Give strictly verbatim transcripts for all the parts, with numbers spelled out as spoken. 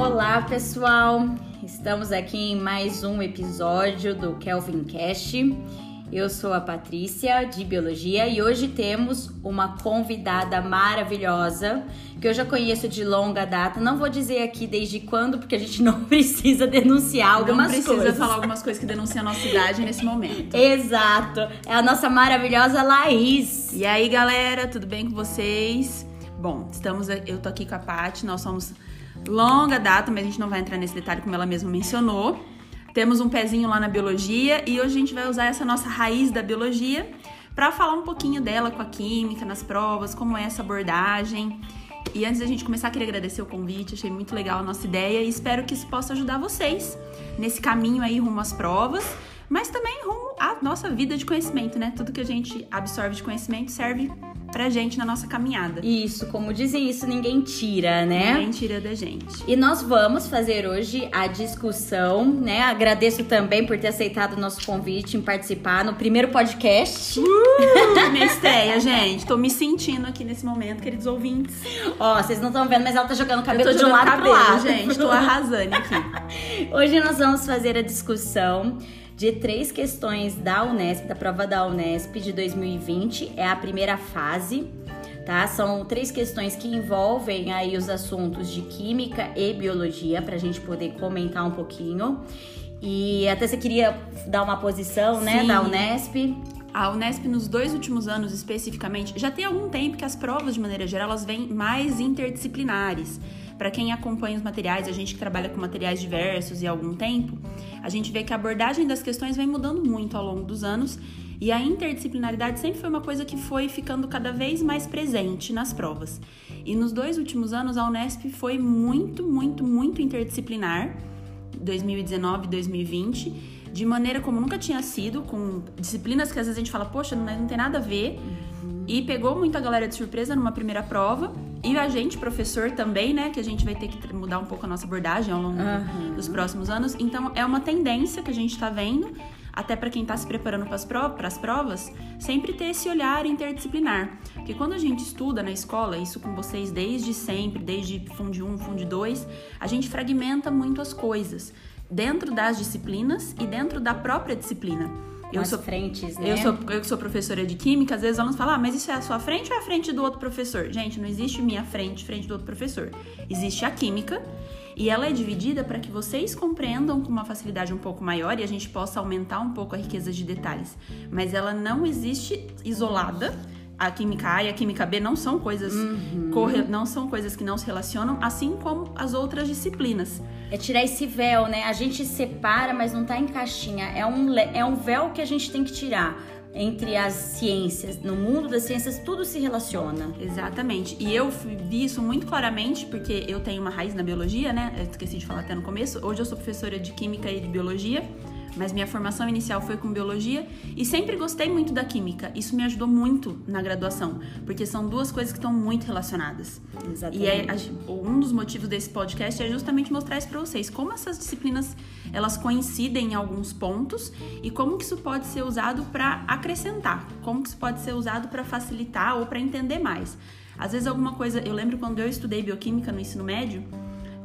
Olá pessoal, estamos aqui em mais um episódio do Kelvin Cash. Eu sou a Patrícia, de Biologia, e hoje temos uma convidada maravilhosa, que eu já conheço de longa data. Não vou dizer aqui desde quando, porque a gente não precisa denunciar algumas coisas. Não precisa falar algumas coisas que denunciam a nossa idade nesse momento. Exato. É a nossa maravilhosa Laís. E aí, galera, tudo bem com vocês? Bom, estamos, eu tô aqui com a Paty, nós somos longa data, mas a gente não vai entrar nesse detalhe como ela mesma mencionou. Temos um pezinho lá na biologia e hoje a gente vai usar essa nossa raiz da biologia para falar um pouquinho dela com a química, nas provas, como é essa abordagem. E antes da gente começar, queria agradecer o convite, achei muito legal a nossa ideia e espero que isso possa ajudar vocês nesse caminho aí rumo às provas, mas também rumo à nossa vida de conhecimento, né? Tudo que a gente absorve de conhecimento serve pra gente na nossa caminhada. Isso, como dizem, isso ninguém tira, né? Ninguém tira da gente. E nós vamos fazer hoje a discussão, né? Agradeço também por ter aceitado o nosso convite em participar no primeiro podcast. Uh, minha estreia, gente. Tô me sentindo aqui nesse momento, queridos ouvintes. Ó, vocês não estão vendo, mas ela tá jogando cabelo de um lado pro lado, gente. Tô arrasando aqui. Hoje nós vamos fazer a discussão de três questões da Unesp, da prova da Unesp de dois mil e vinte, é a primeira fase, tá? São três questões que envolvem aí os assuntos de química e biologia, pra gente poder comentar um pouquinho. E até você queria dar uma posição, Sim. né, da Unesp. A Unesp, nos dois últimos anos especificamente, já tem algum tempo que as provas, de maneira geral, elas vêm mais interdisciplinares. Para quem acompanha os materiais, a gente que trabalha com materiais diversos e há algum tempo, a gente vê que a abordagem das questões vem mudando muito ao longo dos anos e a interdisciplinaridade sempre foi uma coisa que foi ficando cada vez mais presente nas provas. E nos dois últimos anos a Unesp foi muito, muito, muito interdisciplinar, dois mil e dezenove e dois mil e vinte, de maneira como nunca tinha sido, com disciplinas que às vezes a gente fala, poxa, não, não tem nada a ver. E pegou muito a galera de surpresa numa primeira prova. E a gente, professor, também, né? Que a gente vai ter que mudar um pouco a nossa abordagem ao longo uhum. dos próximos anos. Então, é uma tendência que a gente tá vendo, até para quem tá se preparando para as provas, provas, sempre ter esse olhar interdisciplinar. Porque quando a gente estuda na escola, isso com vocês desde sempre, desde Funde um, Funde dois, a gente fragmenta muito as coisas dentro das disciplinas e dentro da própria disciplina. Eu sou, frentes, né? eu sou eu que sou professora de química, às vezes os alunos falam, ah, mas isso é a sua frente ou é a frente do outro professor? Gente, não existe minha frente, frente do outro professor. Existe a química e ela é dividida para que vocês compreendam com uma facilidade um pouco maior e a gente possa aumentar um pouco a riqueza de detalhes. Mas ela não existe isolada. A química A e a química B não são coisas, uhum. corre, não são coisas que não se relacionam, assim como as outras disciplinas. É tirar esse véu, né? A gente separa, mas não tá em caixinha. É um, é um véu que a gente tem que tirar entre as ciências. No mundo das ciências, tudo se relaciona. Exatamente. E eu vi isso muito claramente, porque eu tenho uma raiz na biologia, né? Eu esqueci de falar até no começo. Hoje eu sou professora de química e de biologia. Mas minha formação inicial foi com biologia e sempre gostei muito da química. Isso me ajudou muito na graduação, porque são duas coisas que estão muito relacionadas. Exatamente. E é, um dos motivos desse podcast é justamente mostrar isso para vocês, como essas disciplinas elas coincidem em alguns pontos e como que isso pode ser usado para acrescentar, como que isso pode ser usado para facilitar ou para entender mais. Às vezes alguma coisa, eu lembro quando eu estudei bioquímica no ensino médio,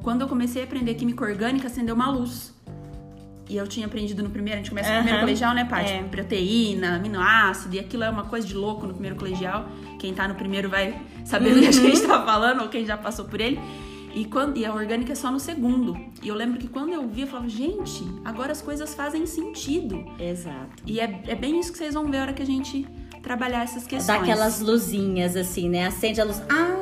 quando eu comecei a aprender química orgânica, acendeu uma luz. E eu tinha aprendido no primeiro, a gente começa no uhum. primeiro colegial, né, Paty? É. Proteína, aminoácido, e aquilo é uma coisa de louco no primeiro colegial. Quem tá no primeiro vai saber uhum. do que a gente tá falando, ou quem já passou por ele. E, quando, e a orgânica é só no segundo. E eu lembro que quando eu vi, eu falava, gente, agora as coisas fazem sentido. Exato. E é, é bem isso que vocês vão ver a hora que a gente trabalhar essas questões. Dá aquelas luzinhas, assim, né? Acende a luz. Ah!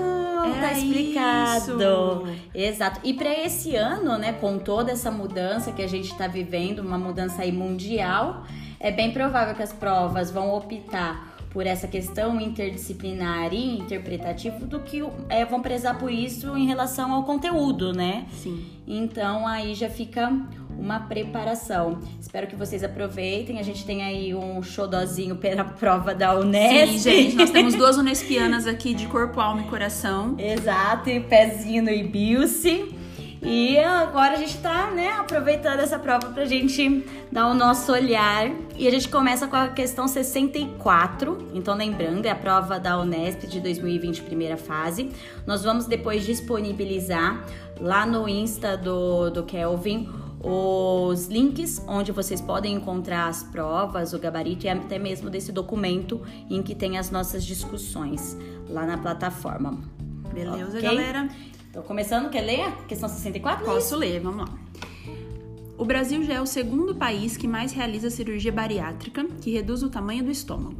Tá é explicado. Isso. Exato. E para esse ano, né, com toda essa mudança que a gente tá vivendo, uma mudança aí mundial, é bem provável que as provas vão optar por essa questão interdisciplinar e interpretativa do que é, vão prezar por isso em relação ao conteúdo, né? Sim. Então aí já fica uma preparação. Espero que vocês aproveitem. A gente tem aí um xodozinho pela prova da Unesp. Sim, gente. Nós temos duas unespianas aqui de corpo, alma e coração. Exato. E pezinho no Ibice. E agora a gente tá, né, aproveitando essa prova pra gente dar o nosso olhar. E a gente começa com a questão sessenta e quatro. Então, lembrando, é a prova da Unesp de dois mil e vinte, primeira fase. Nós vamos depois disponibilizar lá no Insta do, do Kelvin os links onde vocês podem encontrar as provas, o gabarito e até mesmo desse documento em que tem as nossas discussões lá na plataforma. Beleza, okay, galera? Então, começando, quer ler a questão sessenta e quatro? Posso ler, vamos lá. O Brasil já é o segundo país que mais realiza cirurgia bariátrica, que reduz o tamanho do estômago.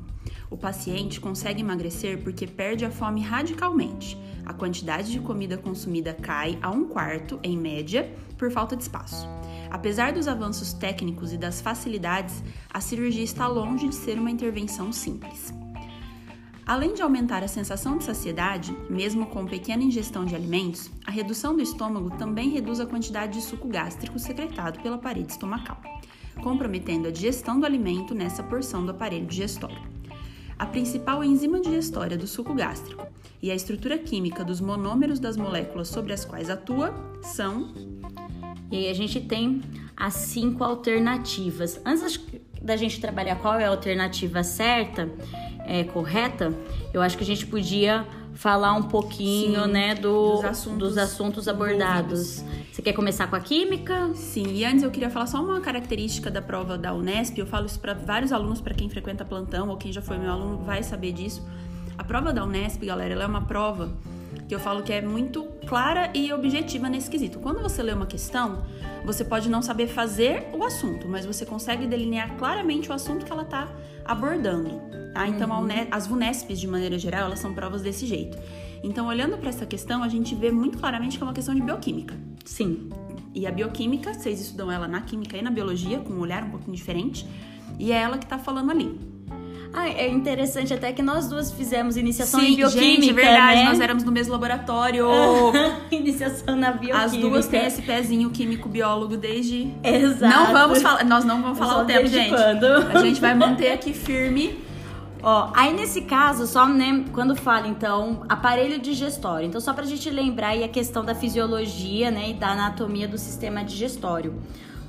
O paciente consegue emagrecer porque perde a fome radicalmente. A quantidade de comida consumida cai a um quarto, em média, por falta de espaço. Apesar dos avanços técnicos e das facilidades, a cirurgia está longe de ser uma intervenção simples. Além de aumentar a sensação de saciedade, mesmo com pequena ingestão de alimentos, a redução do estômago também reduz a quantidade de suco gástrico secretado pela parede estomacal, comprometendo a digestão do alimento nessa porção do aparelho digestório. A principal enzima digestória do suco gástrico e a estrutura química dos monômeros das moléculas sobre as quais atua são... E aí a gente tem as cinco alternativas. Antes da gente trabalhar qual é a alternativa certa, é, correta, eu acho que a gente podia falar um pouquinho, Sim, né, do, dos, assuntos dos assuntos abordados. Envolvidos. Você quer começar com a química? Sim, e antes eu queria falar só uma característica da prova da Unesp. Eu falo isso para vários alunos, para quem frequenta plantão ou quem já foi meu aluno vai saber disso. A prova da Unesp, galera, ela é uma prova que eu falo que é muito clara e objetiva nesse quesito. Quando você lê uma questão, você pode não saber fazer o assunto, mas você consegue delinear claramente o assunto que ela está abordando. Tá? Então, uhum. a Unesp, as Unesps, de maneira geral, elas são provas desse jeito. Então, olhando para essa questão, a gente vê muito claramente que é uma questão de bioquímica. Sim. E a bioquímica, vocês estudam ela na química e na biologia, com um olhar um pouquinho diferente, e é ela que tá falando ali. Ah, é interessante até que nós duas fizemos iniciação Sim, em bioquímica, gente, verdade, né? Nós éramos no mesmo laboratório. Iniciação na bioquímica. As duas têm esse pezinho químico-biólogo desde... Exato. Não vamos falar, nós não vamos falar o tempo, gente. Quando? A gente vai manter aqui firme. Ó, aí nesse caso, só, né, quando fala, então, aparelho digestório. Então, só pra gente lembrar aí a questão da fisiologia, né, e da anatomia do sistema digestório.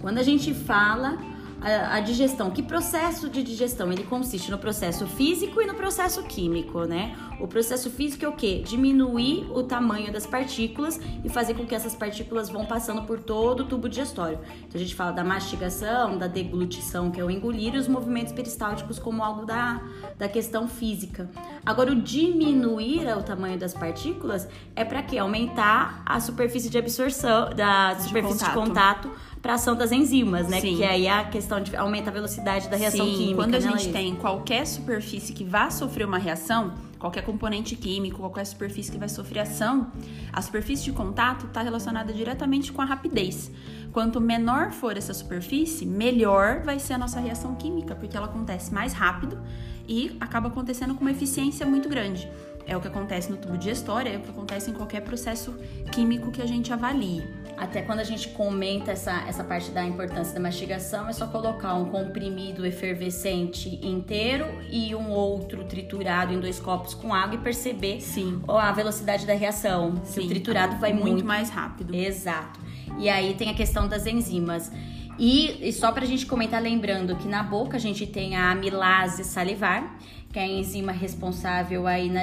Quando a gente fala a, a digestão, que processo de digestão? Ele consiste no processo físico e no processo químico, né? O processo físico é o quê? Diminuir o tamanho das partículas e fazer com que essas partículas vão passando por todo o tubo digestório. Então, a gente fala da mastigação, da deglutição, que é o engolir, e os movimentos peristálticos como algo da, da questão física. Agora, o diminuir o tamanho das partículas é para quê? Aumentar a superfície de absorção, da superfície de contato, de contato para a ação das enzimas, né? Sim. Que aí é a questão de aumenta a velocidade da reação Sim, química. Quando a né, gente Laís? tem qualquer superfície que vá sofrer uma reação, qualquer componente químico, qualquer superfície que vai sofrer ação, a superfície de contato está relacionada diretamente com a rapidez. Quanto menor for essa superfície, melhor vai ser a nossa reação química, porque ela acontece mais rápido e acaba acontecendo com uma eficiência muito grande. É o que acontece no tubo digestório, é o que acontece em qualquer processo químico que a gente avalie. Até quando a gente comenta essa, essa parte da importância da mastigação, é só colocar um comprimido efervescente inteiro e um outro triturado em dois copos com água e perceber Sim. a velocidade da reação. Sim. Se o triturado vai muito, muito mais rápido. Exato. E aí tem a questão das enzimas. E, e só pra gente comentar, lembrando que na boca a gente tem a amilase salivar, que é a enzima responsável aí na,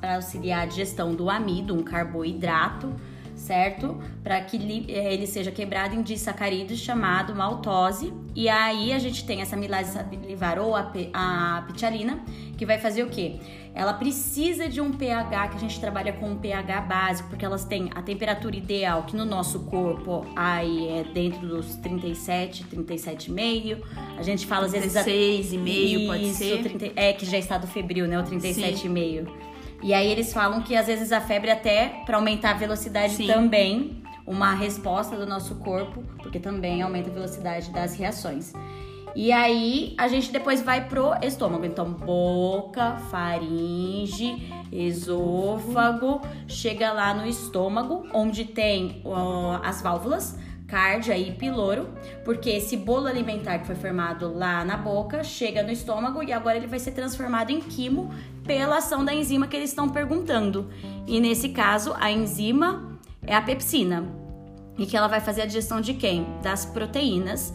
a auxiliar a digestão do amido, um carboidrato, certo? Para que li, ele seja quebrado em disacarídeos chamado maltose. E aí a gente tem essa amilase salivar ou a, a ptialina, que vai fazer o quê? Ela precisa de um pH, que a gente trabalha com um pH básico, porque elas têm a temperatura ideal, que no nosso corpo aí é dentro dos trinta e sete, trinta e sete vírgula cinco. A gente fala às vezes... dezesseis vírgula cinco pode ser. trinta, é, que já é estado febril, né? O trinta e sete vírgula cinco. E aí eles falam que às vezes a febre até, para aumentar a velocidade Sim. também, uma resposta do nosso corpo, porque também aumenta a velocidade das reações. E aí, a gente depois vai pro estômago. Então, boca, faringe, esôfago, chega lá no estômago, onde tem uh, as válvulas, cárdia e piloro, porque esse bolo alimentar que foi formado lá na boca, chega no estômago e agora ele vai ser transformado em quimo pela ação da enzima que eles estão perguntando. E nesse caso, a enzima é a pepsina. e que ela vai fazer a digestão de quem? Das proteínas.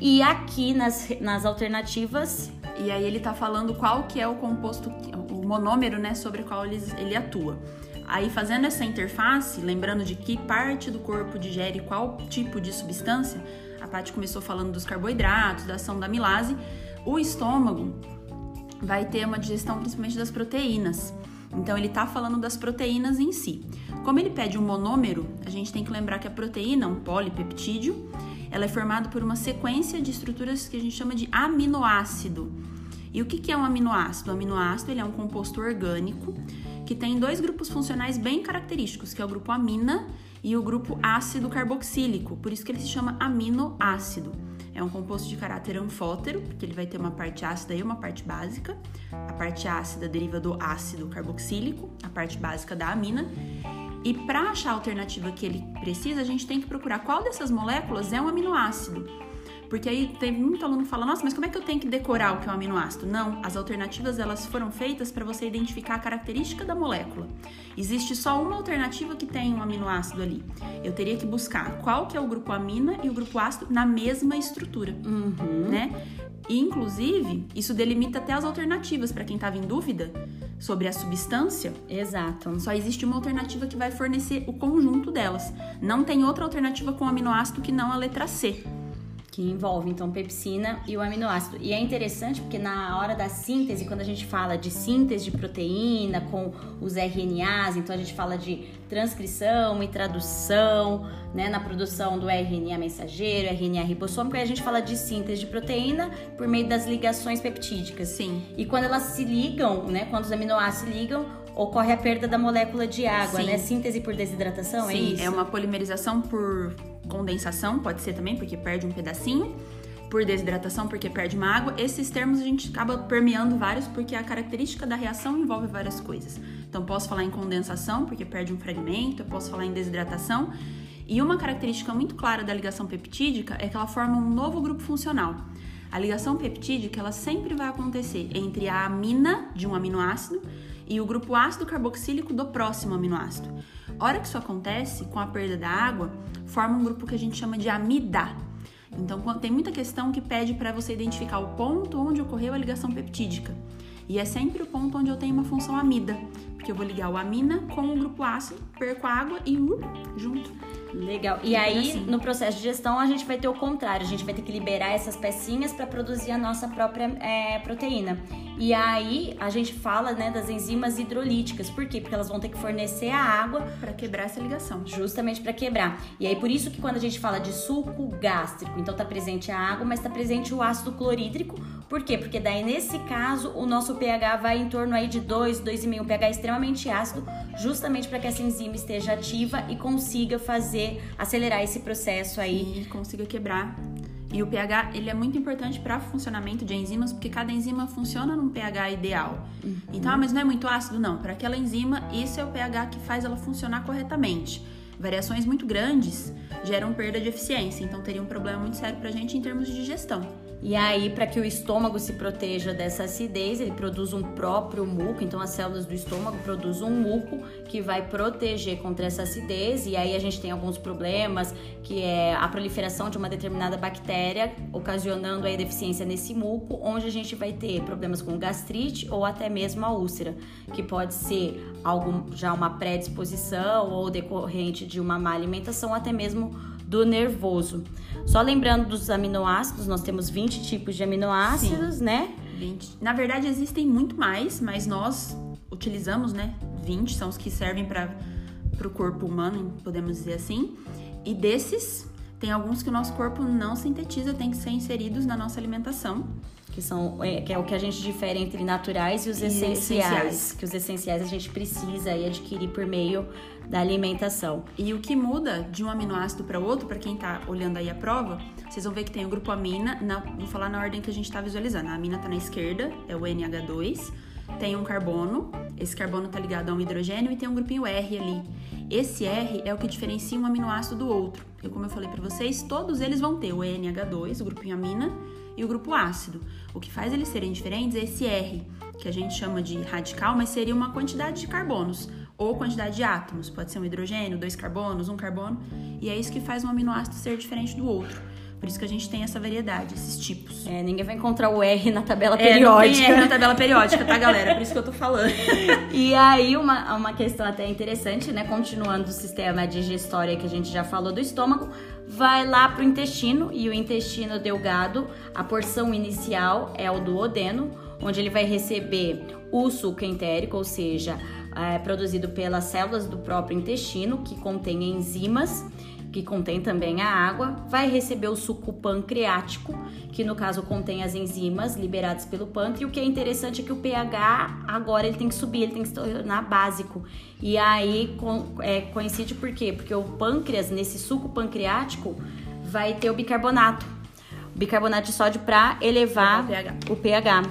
E aqui nas, nas alternativas... E aí ele tá falando qual que é o composto, o monômero, né, sobre o qual ele, ele atua. Aí fazendo essa interface, lembrando de que parte do corpo digere qual tipo de substância, a Paty começou falando dos carboidratos, da ação da amilase, o estômago vai ter uma digestão principalmente das proteínas. Então ele tá falando das proteínas em si. Como ele pede um monômero, a gente tem que lembrar que a proteína, um polipeptídeo, ela é formada por uma sequência de estruturas que a gente chama de aminoácido. E o que é um aminoácido? O aminoácido ele é um composto orgânico que tem dois grupos funcionais bem característicos, que é o grupo amina e o grupo ácido carboxílico, por isso que ele se chama aminoácido. É um composto de caráter anfótero, porque ele vai ter uma parte ácida e uma parte básica. A parte ácida deriva do ácido carboxílico, a parte básica da amina. E para achar a alternativa que ele precisa, a gente tem que procurar qual dessas moléculas é um aminoácido. Porque aí tem muito aluno que fala, nossa, mas como é que eu tenho que decorar o que é um aminoácido? Não, as alternativas elas foram feitas para você identificar a característica da molécula. Existe só uma alternativa que tem um aminoácido ali. Eu teria que buscar qual que é o grupo amina e o grupo ácido na mesma estrutura, uhum. né? E, inclusive, isso delimita até as alternativas para quem estava em dúvida sobre a substância. Exato. Só existe uma alternativa que vai fornecer o conjunto delas. Não tem outra alternativa com aminoácido que não a letra C. Que envolve, então, pepsina e o aminoácido. E é interessante porque na hora da síntese, quando a gente fala de síntese de proteína com os R N As, então a gente fala de transcrição e tradução, né, na produção do R N A mensageiro, R N A ribossômico, aí a gente fala de síntese de proteína por meio das ligações peptídicas. Sim. E quando elas se ligam, né, quando os aminoácidos se ligam, ocorre a perda da molécula de água, Sim. né? Síntese por desidratação, Sim, é isso? Sim, é uma polimerização por... condensação, pode ser também, porque perde um pedacinho, por desidratação, porque perde uma água. Esses termos a gente acaba permeando vários, porque a característica da reação envolve várias coisas. Então, posso falar em condensação, porque perde um fragmento, eu posso falar em desidratação. E uma característica muito clara da ligação peptídica é que ela forma um novo grupo funcional. A ligação peptídica, ela sempre vai acontecer entre a amina de um aminoácido e o grupo ácido carboxílico do próximo aminoácido. A hora que isso acontece, com a perda da água, forma um grupo que a gente chama de amida. Então, tem muita questão que pede para você identificar o ponto onde ocorreu a ligação peptídica. E é sempre o ponto onde eu tenho uma função amida, porque eu vou ligar o amina com o grupo ácido, perco a água e um junto. Legal. E aí, assim, no processo de digestão, a gente vai ter o contrário. A gente vai ter que liberar essas pecinhas para produzir a nossa própria é, proteína. E aí, a gente fala, né, das enzimas hidrolíticas. Por quê? Porque elas vão ter que fornecer a água para quebrar essa ligação. Justamente para quebrar. E aí, por isso que quando a gente fala de suco gástrico, então tá presente a água, mas tá presente o ácido clorídrico. Por quê? Porque daí, nesse caso, o nosso pH vai em torno aí de dois, dois vírgula cinco, um pH extremamente ácido, justamente para que essa enzima esteja ativa e consiga fazer, acelerar esse processo aí. E consiga quebrar. E o pH, ele é muito importante para funcionamento de enzimas, porque cada enzima funciona num pH ideal. Uhum. Então, ah, mas não é muito ácido? Não. Para aquela enzima, esse é o pH que faz ela funcionar corretamente. Variações muito grandes geram perda de eficiência, então teria um problema muito sério para a gente em termos de digestão. E aí, para que o estômago se proteja dessa acidez, ele produz um próprio muco, então as células do estômago produzem um muco que vai proteger contra essa acidez, e aí a gente tem alguns problemas, que é a proliferação de uma determinada bactéria, ocasionando aí deficiência nesse muco, onde a gente vai ter problemas com gastrite ou até mesmo a úlcera, que pode ser algum, já uma predisposição ou decorrente de uma má alimentação, até mesmo do nervoso. Só lembrando dos aminoácidos, nós temos vinte tipos de aminoácidos, Sim, né? vinte. Na verdade, existem muito mais, mas nós utilizamos, né? vinte são os que servem para o corpo humano, podemos dizer assim. E desses, tem alguns que o nosso corpo não sintetiza, tem que ser inseridos na nossa alimentação. Que, são, é, que é o que a gente difere entre naturais e os e essenciais, essenciais. Que os essenciais a gente precisa aí adquirir por meio da alimentação. E o que muda de um aminoácido para o outro, para quem tá olhando aí a prova, vocês vão ver que tem o grupo amina, na, vou falar na ordem que a gente tá visualizando. A amina tá na esquerda, é o N H dois, tem um carbono, esse carbono tá ligado a um hidrogênio e tem um grupinho R ali. Esse R é o que diferencia um aminoácido do outro. Porque como eu falei para vocês, todos eles vão ter o N H dois, o grupinho amina, e o grupo ácido. O que faz eles serem diferentes é esse R, que a gente chama de radical, mas seria uma quantidade de carbonos. ou quantidade de átomos, pode ser um hidrogênio, dois carbonos, um carbono, e é isso que faz um aminoácido ser diferente do outro. Por isso que a gente tem essa variedade, esses tipos. É, ninguém vai encontrar o R na tabela periódica. É, não tem R na tabela periódica, tá, galera? Por isso que eu tô falando. E aí, uma, uma questão até interessante, né? Continuando o sistema digestório que a gente já falou do estômago, vai lá pro intestino, e o intestino delgado, a porção inicial é o duodeno, onde ele vai receber o suco entérico, ou seja, é produzido pelas células do próprio intestino, que contém enzimas, que contém também a água, vai receber o suco pancreático, que no caso contém as enzimas liberadas pelo pâncreas. E o que é interessante é que o pH agora ele tem que subir, ele tem que se tornar básico. E aí com, é, coincide por quê? Porque o pâncreas, nesse suco pancreático, vai ter o bicarbonato. O bicarbonato de sódio para elevar o pH. o pH.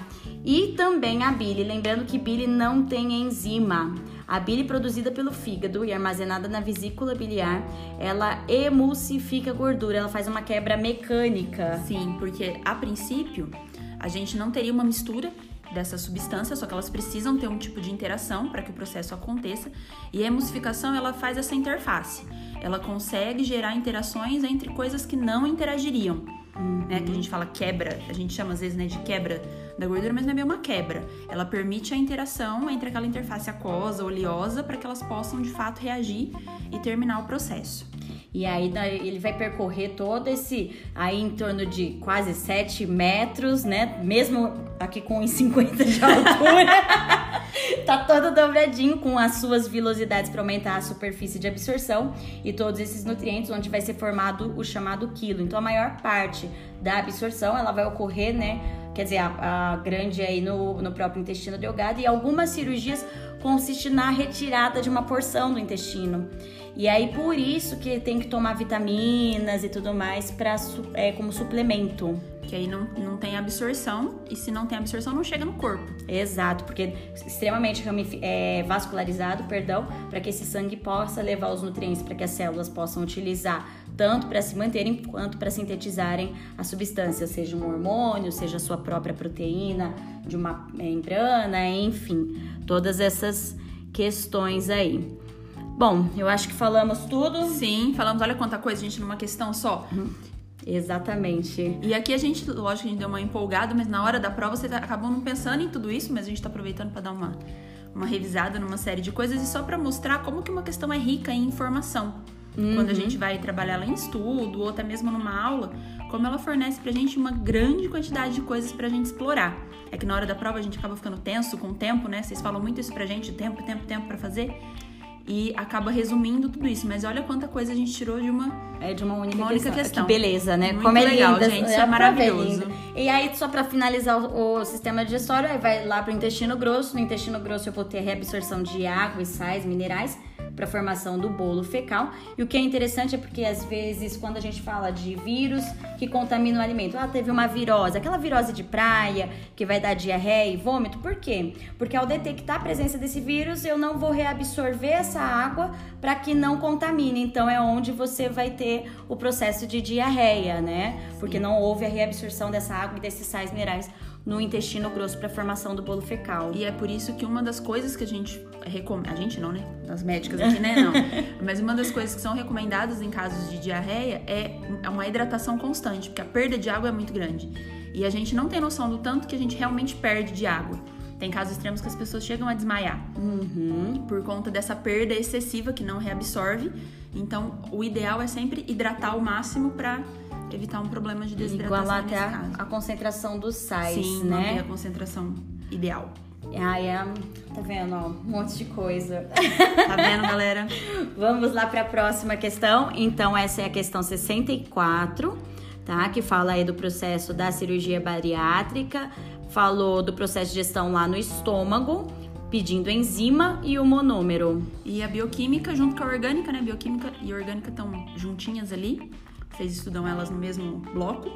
E também a bile, lembrando que bile não tem enzima. A bile produzida pelo fígado e armazenada na vesícula biliar, ela emulsifica a gordura, ela faz uma quebra mecânica. Sim, porque a princípio a gente não teria uma mistura dessas substâncias, só que elas precisam ter um tipo de interação para que o processo aconteça. E a emulsificação, ela faz essa interface, ela consegue gerar interações entre coisas que não interagiriam. Uhum. Né, que a gente fala quebra, a gente chama às vezes, né, de quebra da gordura, mas não é bem uma quebra. Ela permite a interação entre aquela interface aquosa, oleosa, para que elas possam de fato reagir e terminar o processo. E aí ele vai percorrer todo esse, aí em torno de quase sete metros, né? Mesmo aqui com um metro e cinquenta de altura, tá todo dobradinho com as suas vilosidades para aumentar a superfície de absorção e todos esses nutrientes, onde vai ser formado o chamado quilo. Então a maior parte da absorção, ela vai ocorrer, né? Quer dizer, a, a grande aí no, no próprio intestino delgado, e algumas cirurgias consistem na retirada de uma porção do intestino. E aí, por isso que tem que tomar vitaminas e tudo mais pra, é, como suplemento. Que aí não, não tem absorção, e se não tem absorção, não chega no corpo. Exato, porque é extremamente é, vascularizado, perdão, para que esse sangue possa levar os nutrientes, para que as células possam utilizar tanto para se manterem, quanto para sintetizarem a substância, seja um hormônio, seja a sua própria proteína, de uma membrana, enfim, todas essas questões aí. Bom, eu acho que falamos tudo. Sim, falamos, olha quanta coisa, gente, numa questão só. Hum, exatamente. E aqui a gente, lógico que a gente deu uma empolgada, mas na hora da prova você tá, acabou não pensando em tudo isso, mas a gente tá aproveitando para dar uma, uma revisada numa série de coisas, e só para mostrar como que uma questão é rica em informação. Uhum. Quando a gente vai trabalhar ela em estudo, ou até mesmo numa aula, como ela fornece pra gente uma grande quantidade de coisas pra gente explorar. É que na hora da prova a gente acaba ficando tenso com o tempo, né? Vocês falam muito isso pra gente, tempo, tempo, tempo pra fazer. E acaba resumindo tudo isso. Mas olha quanta coisa a gente tirou de uma, é, de uma, única, uma única questão. questão. Que beleza, né? Muito Como é legal, linda, gente. Isso é, é maravilhoso. É, e aí, só pra finalizar o, o sistema digestório, aí vai lá pro intestino grosso. No intestino grosso eu vou ter a reabsorção de água e sais, minerais, pra formação do bolo fecal. E o que é interessante é porque, às vezes, quando a gente fala de vírus que contamina o alimento, ah, teve uma virose, aquela virose de praia, que vai dar diarreia e vômito, por quê? Porque ao detectar a presença desse vírus, eu não vou reabsorver essa água para que não contamine. Então, é onde você vai ter o processo de diarreia, né? Porque não houve a reabsorção dessa água e desses sais minerais no intestino grosso para formação do bolo fecal. E é por isso que uma das coisas que a gente recomenda, a gente não, né? As médicas aqui, né? Não. Mas uma das coisas que são recomendadas em casos de diarreia é uma hidratação constante, porque a perda de água é muito grande. E a gente não tem noção do tanto que a gente realmente perde de água. Tem casos extremos que as pessoas chegam a desmaiar. Uhum. Por conta dessa perda excessiva que não reabsorve. Então, o ideal é sempre hidratar o máximo para evitar um problema de desidratação. Igualar até a, a concentração dos sais, sim, né? Sim, a concentração ideal. Ai, é, tá vendo, ó, um monte de coisa. Tá vendo, galera? Vamos lá para a próxima questão. Então, essa é a questão sessenta e quatro, tá? Que fala aí do processo da cirurgia bariátrica, falou do processo de gestão lá no estômago, pedindo enzima e o monômero. E a bioquímica junto com a orgânica, né? Bioquímica e orgânica estão juntinhas ali. Vocês estudam elas no mesmo bloco.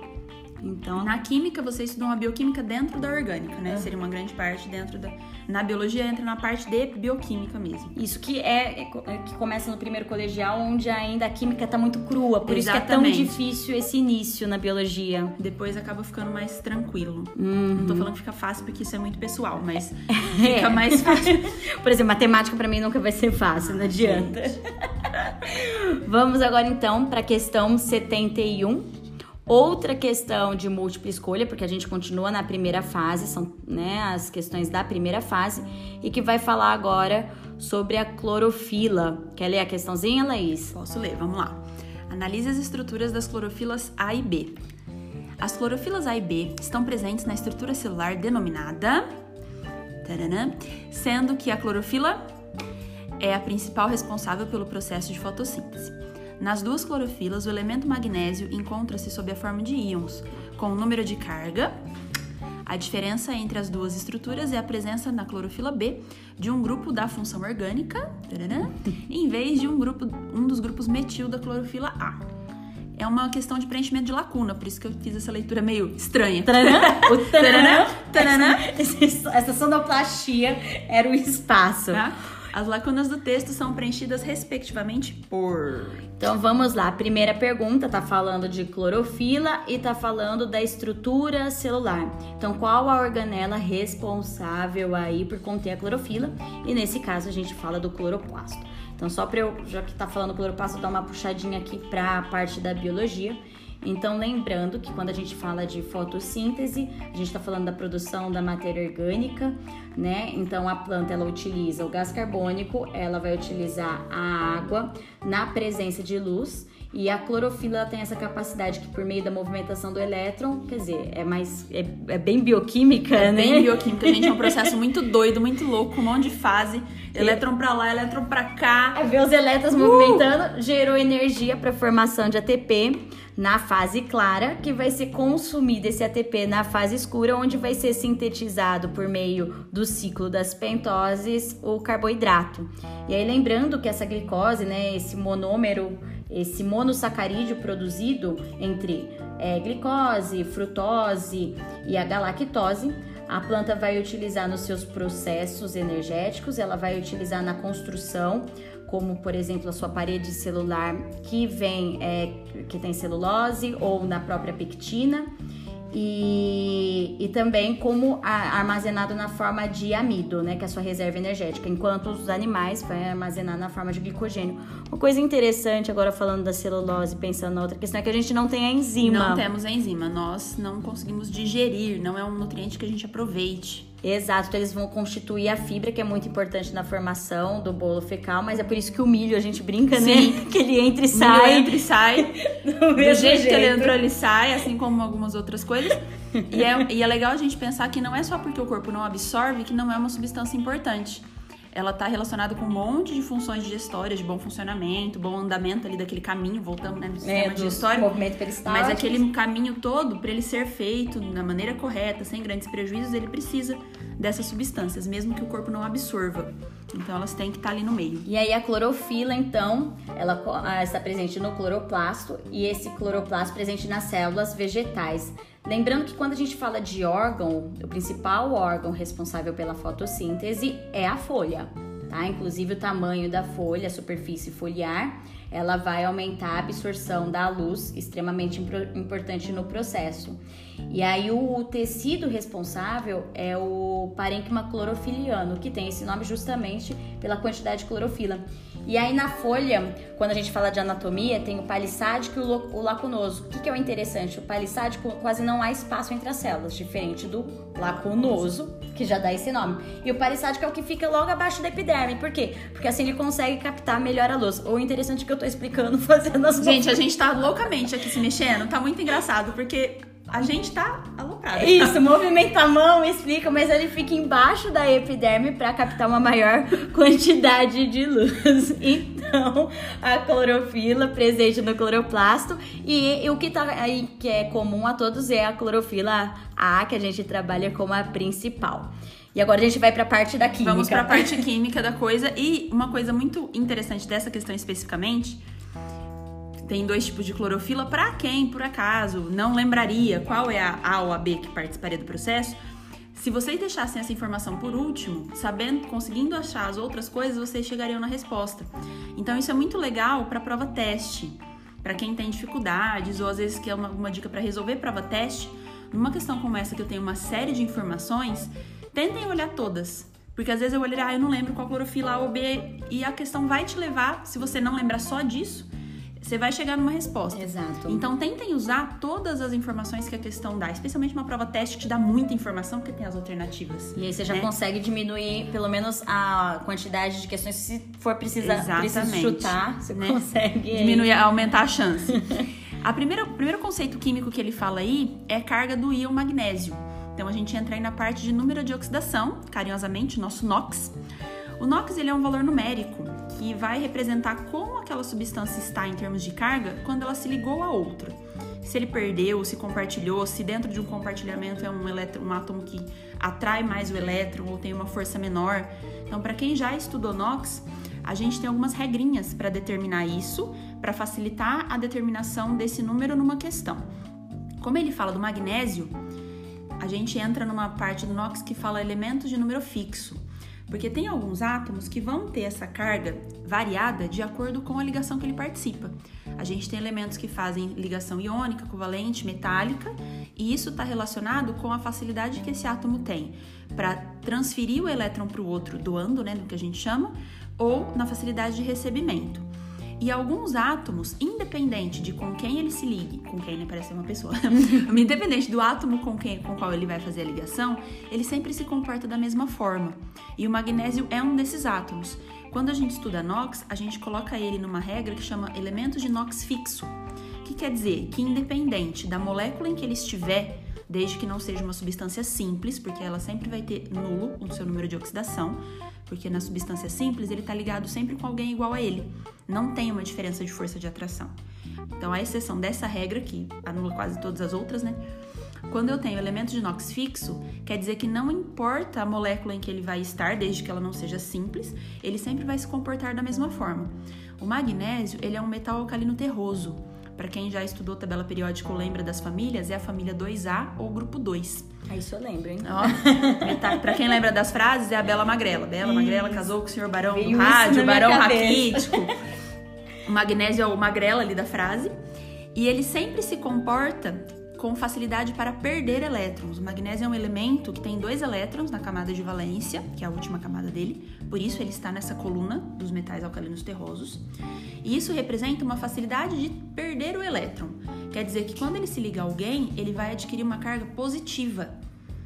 Então, na química, você estuda uma bioquímica dentro da orgânica, né? Uhum. Seria uma grande parte dentro da... Na biologia, entra na parte de bioquímica mesmo. Isso que é, é que começa no primeiro colegial, onde ainda a química tá muito crua. Por Exatamente. Isso que é tão difícil esse início na biologia. Depois acaba ficando mais tranquilo. Uhum. Não tô falando que fica fácil, porque isso é muito pessoal, mas fica é. mais fácil. Por exemplo, matemática pra mim nunca vai ser fácil, não adianta. Vamos agora, então, pra questão setenta e um. Outra questão de múltipla escolha, porque a gente continua na primeira fase, são, né, as questões da primeira fase, e que vai falar agora sobre a clorofila. Quer ler a questãozinha, Laís? Posso ler, vamos lá. Analise as estruturas das clorofilas A e B. As clorofilas A e B estão presentes na estrutura celular denominada... Taranã, sendo que a clorofila é a principal responsável pelo processo de fotossíntese. Nas duas clorofilas, o elemento magnésio encontra-se sob a forma de íons, com o número de carga. A diferença entre as duas estruturas é a presença na clorofila B de um grupo da função orgânica, tarará, em vez de um, grupo, um dos grupos metil da clorofila A. É uma questão de preenchimento de lacuna, por isso que eu fiz essa leitura meio estranha. Taranã, o taranã, taranã, essa, essa sonoplastia era o espaço. Tá? As lacunas do texto são preenchidas respectivamente por... Então vamos lá, a primeira pergunta tá falando de clorofila e tá falando da estrutura celular. Então qual a organela responsável aí por conter a clorofila? E nesse caso a gente fala do cloroplasto. Então só para eu, já que tá falando cloroplasto, dar uma puxadinha aqui para a parte da biologia. Então, lembrando que quando a gente fala de fotossíntese, a gente tá falando da produção da matéria orgânica, né? Então, a planta, ela utiliza o gás carbônico, ela vai utilizar a água na presença de luz, e a clorofila ela tem essa capacidade que, por meio da movimentação do elétron, quer dizer, é mais é, é bem bioquímica, é né? É bem bioquímica, gente, é um processo muito doido, muito louco, um monte de fase, elétron pra lá, elétron pra cá. É ver os elétrons uh! movimentando, gerou energia pra formação de A T P na fase clara, que vai ser consumido esse A T P na fase escura, onde vai ser sintetizado por meio do ciclo das pentoses o carboidrato. E aí, lembrando que essa glicose, né, esse monômero, esse monossacarídeo produzido entre é, glicose, frutose e a galactose, a planta vai utilizar nos seus processos energéticos, ela vai utilizar na construção, como por exemplo a sua parede celular que vem, é, que tem celulose, ou na própria pectina, e, e também como a, armazenado na forma de amido, né, que é a sua reserva energética, enquanto os animais vão armazenar na forma de glicogênio. Uma coisa interessante agora falando da celulose, pensando na outra questão, é que a gente não tem a enzima. Não temos a enzima, nós não conseguimos digerir, não é um nutriente que a gente aproveite. Exato, então eles vão constituir a fibra, que é muito importante na formação do bolo fecal, mas é por isso que o milho, a gente brinca, Sim. né? Que ele entra e sai. Milho entra e sai. Do jeito, jeito que ele entrou, ele sai, assim como algumas outras coisas. E é, e é legal a gente pensar que não é só porque o corpo não absorve que não é uma substância importante. Ela está relacionada com um monte de funções digestórias, de bom funcionamento, bom andamento ali daquele caminho, voltando, né, no sistema é, digestório. Movimento peristáltico. Mas aquele caminho todo, para ele ser feito da maneira correta, sem grandes prejuízos, ele precisa dessas substâncias, mesmo que o corpo não absorva. Então, elas têm que estar ali no meio. E aí, a clorofila, então, ela está presente no cloroplasto, e esse cloroplasto presente nas células vegetais. Lembrando que quando a gente fala de órgão, o principal órgão responsável pela fotossíntese é a folha, tá? Inclusive o tamanho da folha, a superfície foliar, ela vai aumentar a absorção da luz, extremamente importante no processo. E aí o tecido responsável é o parênquima clorofiliano, que tem esse nome justamente pela quantidade de clorofila. E aí na folha, quando a gente fala de anatomia, tem o palissádico e o lacunoso. O que que é o interessante? O palissádico quase não há espaço entre as células, diferente do lacunoso, que já dá esse nome. E o palissádico é o que fica logo abaixo da epiderme. Por quê? Porque assim ele consegue captar melhor a luz. Ou interessante que eu tô explicando, fazendo as... Gente, a gente tá loucamente aqui se mexendo, tá muito engraçado, porque... A gente tá aloprado. Isso, movimenta a mão, explica, mas ele fica embaixo da epiderme para captar uma maior quantidade de luz. Então, a clorofila presente no cloroplasto, e, e o que tá aí, que é comum a todos, é a clorofila A, que a gente trabalha como a principal. E agora a gente vai pra parte da química. Vamos pra parte química da coisa, e uma coisa muito interessante dessa questão especificamente... Tem dois tipos de clorofila, para quem, por acaso, não lembraria qual é a A ou a B que participaria do processo. Se vocês deixassem essa informação por último, sabendo, conseguindo achar as outras coisas, vocês chegariam na resposta. Então isso é muito legal para prova teste, para quem tem dificuldades ou às vezes quer uma, uma dica para resolver prova teste. Numa questão como essa que eu tenho uma série de informações, tentem olhar todas. Porque às vezes eu olhei, ah, eu não lembro qual clorofila A ou B, e a questão vai te levar, se você não lembrar só disso, você vai chegar numa resposta. Exato. Então tentem usar todas as informações que a questão dá, especialmente uma prova teste que te dá muita informação, porque tem as alternativas. E aí você já, né, consegue diminuir pelo menos a quantidade de questões, se for precisar, precisa chutar, você, né, consegue diminuir, aumentar a chance. A primeira, o primeiro conceito químico que ele fala aí é carga do íon magnésio. Então a gente entra aí na parte de número de oxidação, carinhosamente, nosso NOX. O NOX, ele é um valor numérico que vai representar como aquela substância está em termos de carga quando ela se ligou a outra. Se ele perdeu, se compartilhou, se dentro de um compartilhamento é um, elétron, um átomo que atrai mais o elétron ou tem uma força menor. Então, para quem já estudou NOX, a gente tem algumas regrinhas para determinar isso, para facilitar a determinação desse número numa questão. Como ele fala do magnésio, a gente entra numa parte do NOX que fala elementos de número fixo, porque tem alguns átomos que vão ter essa carga variada de acordo com a ligação que ele participa. A gente tem elementos que fazem ligação iônica, covalente, metálica, e isso está relacionado com a facilidade que esse átomo tem para transferir o elétron para o outro, doando, né, no que a gente chama, ou na facilidade de recebimento. E alguns átomos, independente de com quem ele se ligue, com quem ele parece ser uma pessoa, independente do átomo com quem, com qual ele vai fazer a ligação, ele sempre se comporta da mesma forma. E o magnésio é um desses átomos. Quando a gente estuda NOX, a gente coloca ele numa regra que chama elementos de NOX fixo, que quer dizer que independente da molécula em que ele estiver, desde que não seja uma substância simples, porque ela sempre vai ter nulo o seu número de oxidação, porque na substância simples ele está ligado sempre com alguém igual a ele. Não tem uma diferença de força de atração. Então, à exceção dessa regra, que anula quase todas as outras, né? Quando eu tenho elemento de NOX fixo, quer dizer que não importa a molécula em que ele vai estar, desde que ela não seja simples, ele sempre vai se comportar da mesma forma. O magnésio, ele é um metal alcalino terroso. Para quem já estudou tabela periódica ou lembra das famílias, é a família dois A ou grupo dois. Aí só lembra, hein? Ó, pra quem lembra das frases, é a Bela Magrela. Bela Magrela casou com o senhor Barão do rádio, Barão raquítico. O magnésio é o Magrela ali da frase. E ele sempre se comporta com facilidade para perder elétrons. O magnésio é um elemento que tem dois elétrons na camada de valência, que é a última camada dele, por isso ele está nessa coluna dos metais alcalinos terrosos. E isso representa uma facilidade de perder o elétron. Quer dizer que quando ele se liga a alguém, ele vai adquirir uma carga positiva,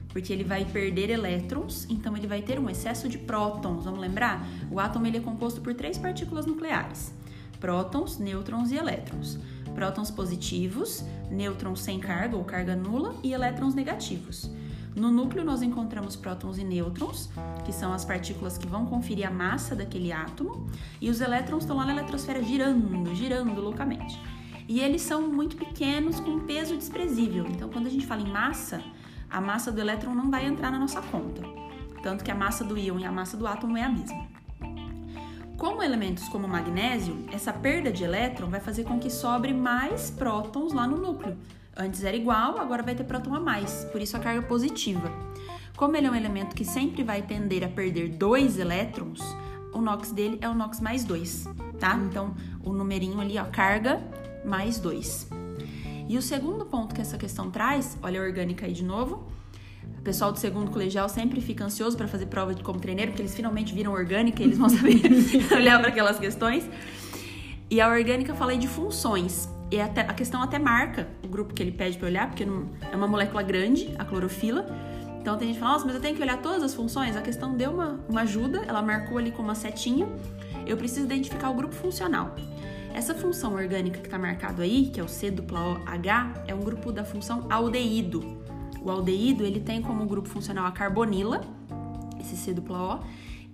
porque ele vai perder elétrons, então ele vai ter um excesso de prótons. Vamos lembrar? O átomo, ele é composto por três partículas nucleares: prótons, nêutrons e elétrons. Prótons positivos, nêutrons sem carga ou carga nula e elétrons negativos. No núcleo nós encontramos prótons e nêutrons, que são as partículas que vão conferir a massa daquele átomo, e os elétrons estão lá na eletrosfera girando, girando loucamente. E eles são muito pequenos, com peso desprezível. Então, quando a gente fala em massa, a massa do elétron não vai entrar na nossa conta, tanto que a massa do íon e a massa do átomo é a mesma. Como elementos como o magnésio, essa perda de elétron vai fazer com que sobre mais prótons lá no núcleo. Antes era igual, agora vai ter próton a mais, por isso a carga positiva. Como ele é um elemento que sempre vai tender a perder dois elétrons, o NOX dele é o NOX mais dois, tá? Então, o numerinho ali, ó, carga mais dois. E o segundo ponto que essa questão traz, olha a orgânica aí de novo. O pessoal do segundo colegial sempre fica ansioso para fazer prova de como treineiro, porque eles finalmente viram orgânica e eles vão saber olhar para aquelas questões. E a orgânica eu falei de funções. E até, a questão até marca o grupo que ele pede para olhar, porque não, é uma molécula grande, a clorofila. Então tem gente que fala, nossa, mas eu tenho que olhar todas as funções? A questão deu uma, uma ajuda, ela marcou ali com uma setinha. Eu preciso identificar o grupo funcional. Essa função orgânica que está marcado aí, que é o C O H, é um grupo da função aldeído. O aldeído, ele tem como grupo funcional a carbonila, esse C O,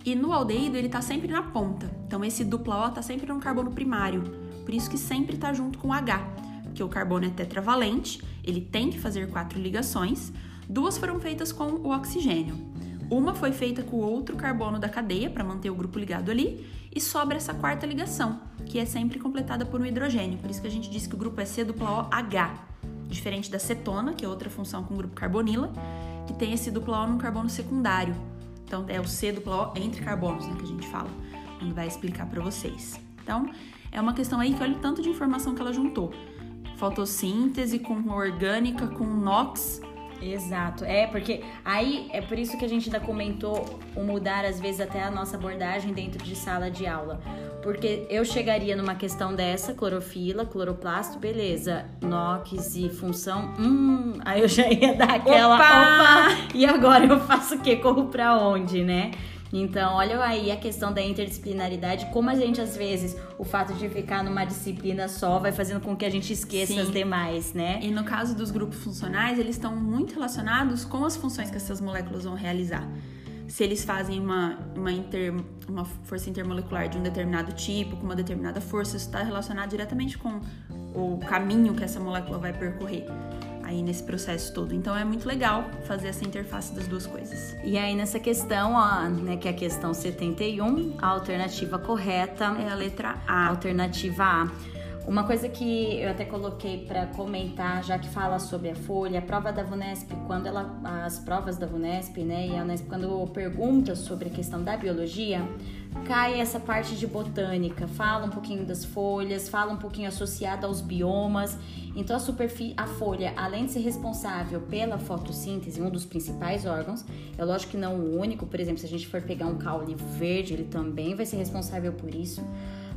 e no aldeído ele tá sempre na ponta. Então esse dupla O tá sempre no carbono primário, por isso que sempre tá junto com H, porque o carbono é tetravalente, ele tem que fazer quatro ligações, duas foram feitas com o oxigênio, uma foi feita com o outro carbono da cadeia para manter o grupo ligado ali, e sobra essa quarta ligação, que que é sempre completada por um hidrogênio. Por isso que a gente diz que o grupo é C dupla OH, diferente da cetona, que é outra função com o grupo carbonila, que tem esse dupla O num carbono secundário. Então é o C dupla O entre carbonos, né, que a gente fala, quando vai explicar para vocês. Então é uma questão aí que olha o tanto de informação que ela juntou. Fotossíntese com orgânica, com NOX. Exato, é porque aí é por isso que a gente ainda comentou o mudar às vezes até a nossa abordagem dentro de sala de aula, porque eu chegaria numa questão dessa, clorofila, cloroplasto, beleza, NOX e função, hum, aí eu já ia dar aquela, opa, opa e agora eu faço o quê? Corro pra onde, né? Então, olha aí a questão da interdisciplinaridade, como a gente, às vezes, o fato de ficar numa disciplina só vai fazendo com que a gente esqueça Sim. as demais, né? E no caso dos grupos funcionais, eles estão muito relacionados com as funções que essas moléculas vão realizar. Se eles fazem uma, uma, inter, uma força intermolecular de um determinado tipo, com uma determinada força, isso está relacionado diretamente com o caminho que essa molécula vai percorrer aí nesse processo todo. Então é muito legal fazer essa interface das duas coisas. E aí nessa questão, ó, né, que é a questão setenta e um, a alternativa correta é a letra A. Alternativa A. Uma coisa que eu até coloquei para comentar, já que fala sobre a folha, a prova da Unesp, quando ela, as provas da Unesp, né, e a Unesp quando pergunta sobre a questão da biologia, cai essa parte de botânica, fala um pouquinho das folhas, fala um pouquinho associada aos biomas. Então a superfície, a folha, além de ser responsável pela fotossíntese, um dos principais órgãos, é lógico que não o único, por exemplo, se a gente for pegar um caule verde, ele também vai ser responsável por isso.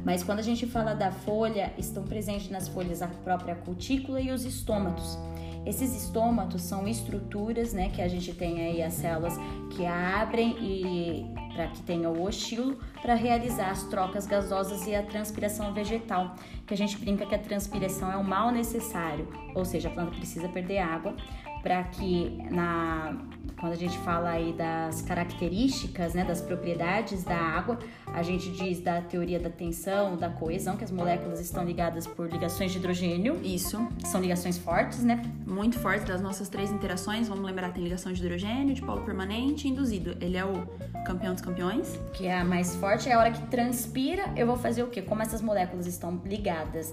Mas quando a gente fala da folha, estão presentes nas folhas a própria cutícula e os estômatos. Esses estômatos são estruturas, né, que a gente tem aí as células que abrem e para que tenha o ostilo para realizar as trocas gasosas e a transpiração vegetal, que a gente brinca que a transpiração é um mal necessário, ou seja, a planta precisa perder água para que na quando a gente fala aí das características, né, das propriedades da água, a gente diz da teoria da tensão, da coesão, que as moléculas estão ligadas por ligações de hidrogênio. Isso. São ligações fortes, né? Muito fortes. Das nossas três interações, vamos lembrar, tem ligação de hidrogênio, de polo permanente e induzido. Ele é o campeão dos campeões. Que é a mais forte, é a hora que transpira, eu vou fazer o quê? Como essas moléculas estão ligadas,